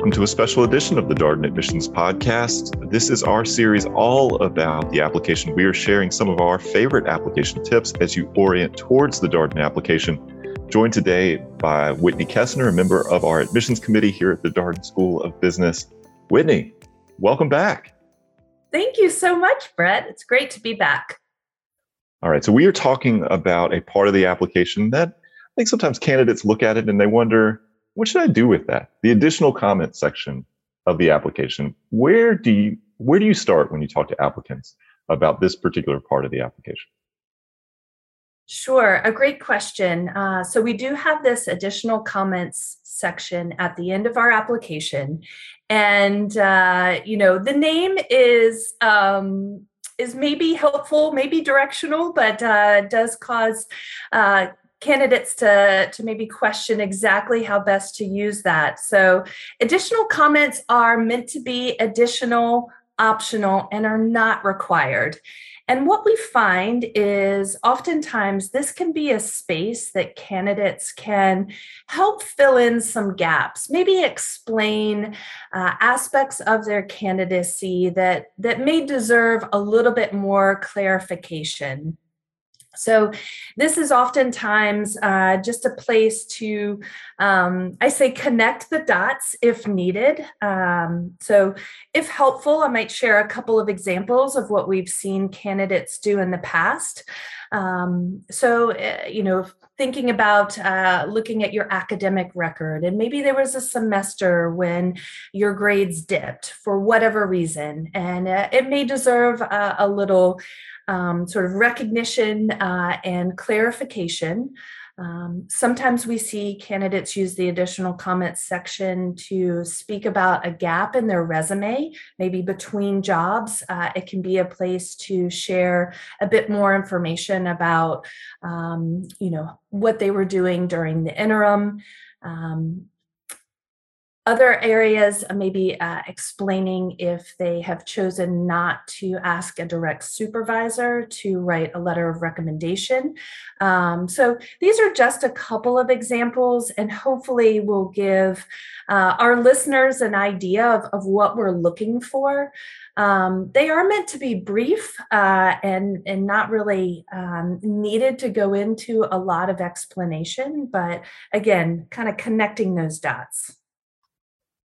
Welcome to a special edition of the Darden Admissions Podcast. This is our series all about the application. We are sharing some of our favorite application tips as you orient towards the Darden application. Joined today by Whitney Kessner, a member of our admissions committee here at the Darden School of Business. Whitney, welcome back. Thank you so much, Brett. It's great to be back. All right, so we are talking about a part of the application that I think sometimes candidates look at it and they wonder, what should I do with that? The additional comment section of the application. Where do you start when you talk to applicants about this particular part of the application? Sure, a great question. So we do have this additional comments section at the end of our application, and the name is maybe helpful, maybe directional, but does cause candidates to maybe question exactly how best to use that. So additional comments are meant to be additional, optional, and are not required. And what we find is oftentimes this can be a space that candidates can help fill in some gaps, maybe explain aspects of their candidacy that may deserve a little bit more clarification. So this is oftentimes just a place to, connect the dots if needed. So if helpful, I might share a couple of examples of what we've seen candidates do in the past. Thinking about looking at your academic record, and maybe there was a semester when your grades dipped for whatever reason, and it may deserve a little sort of recognition and clarification. Sometimes we see candidates use the additional comments section to speak about a gap in their resume, maybe between jobs. It can be a place to share a bit more information about, what they were doing during the interim. Other areas, maybe explaining if they have chosen not to ask a direct supervisor to write a letter of recommendation. So these are just a couple of examples, and hopefully will give our listeners an idea of what we're looking for. They are meant to be brief and not really needed to go into a lot of explanation, but again, kind of connecting those dots.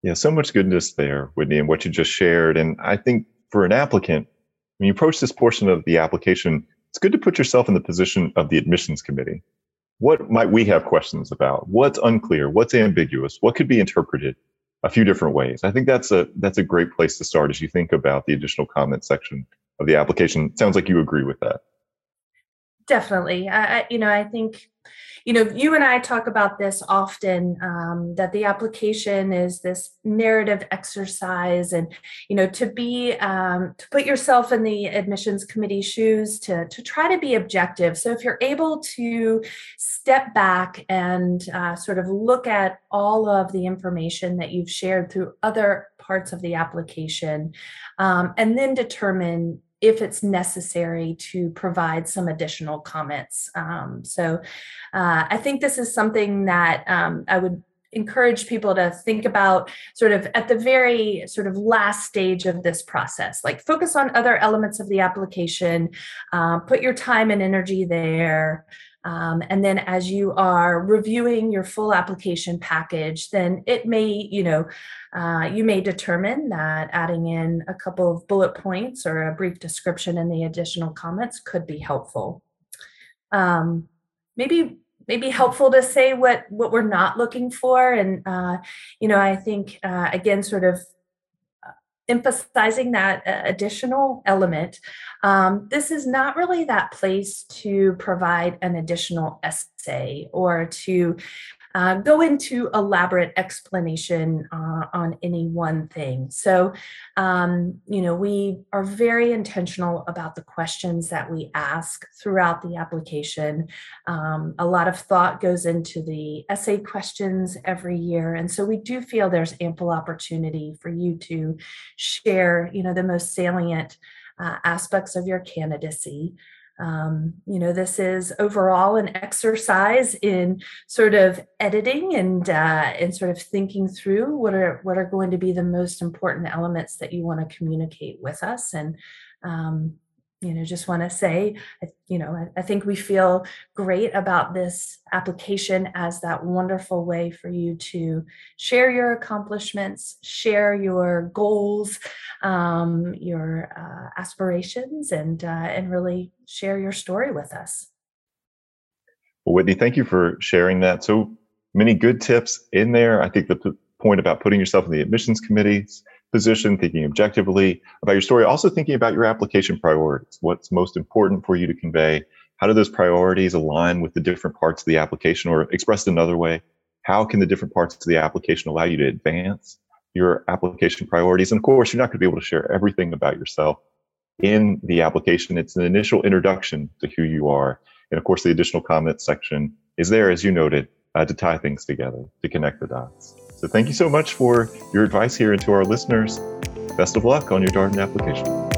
Yeah, so much goodness there, Whitney, and what you just shared. And I think for an applicant, when you approach this portion of the application, it's good to put yourself in the position of the admissions committee. What might we have questions about? What's unclear? What's ambiguous? What could be interpreted a few different ways? I think that's a great place to start as you think about the additional comment section of the application. It sounds like you agree with that. Definitely. I think, you and I talk about this often, that the application is this narrative exercise, and, to put yourself in the admissions committee shoes to try to be objective. So if you're able to step back and sort of look at all of the information that you've shared through other parts of the application, and then determine if it's necessary to provide some additional comments. I think this is something that I would encourage people to think about sort of at the very sort of last stage of this process, like focus on other elements of the application, put your time and energy there. And then as you are reviewing your full application package, then it may, you may determine that adding in a couple of bullet points or a brief description in the additional comments could be helpful. Maybe helpful to say what we're not looking for. And, I think, again, sort of emphasizing that additional element. This is not really that place to provide an additional essay or to go into elaborate explanation on any one thing. So, we are very intentional about the questions that we ask throughout the application. A lot of thought goes into the essay questions every year. And so we do feel there's ample opportunity for you to share, the most salient aspects of your candidacy. You know, this is overall an exercise in sort of editing and sort of thinking through what are going to be the most important elements that you want to communicate with us. And, you know, just want to say, you know, I think we feel great about this application as that wonderful way for you to share your accomplishments, share your goals, your aspirations, and really share your story with us. Well, Whitney, thank you for sharing that. So many good tips in there. I think the point about putting yourself in the admissions committees position, thinking objectively about your story, also thinking about your application priorities, what's most important for you to convey, how do those priorities align with the different parts of the application, or expressed another way, how can the different parts of the application allow you to advance your application priorities? And of course, you're not going to be able to share everything about yourself in the application. It's an initial introduction to who you are. And of course, the additional comments section is there, as you noted, to tie things together, to connect the dots. So thank you so much for your advice here, and to our listeners, best of luck on your Darden application.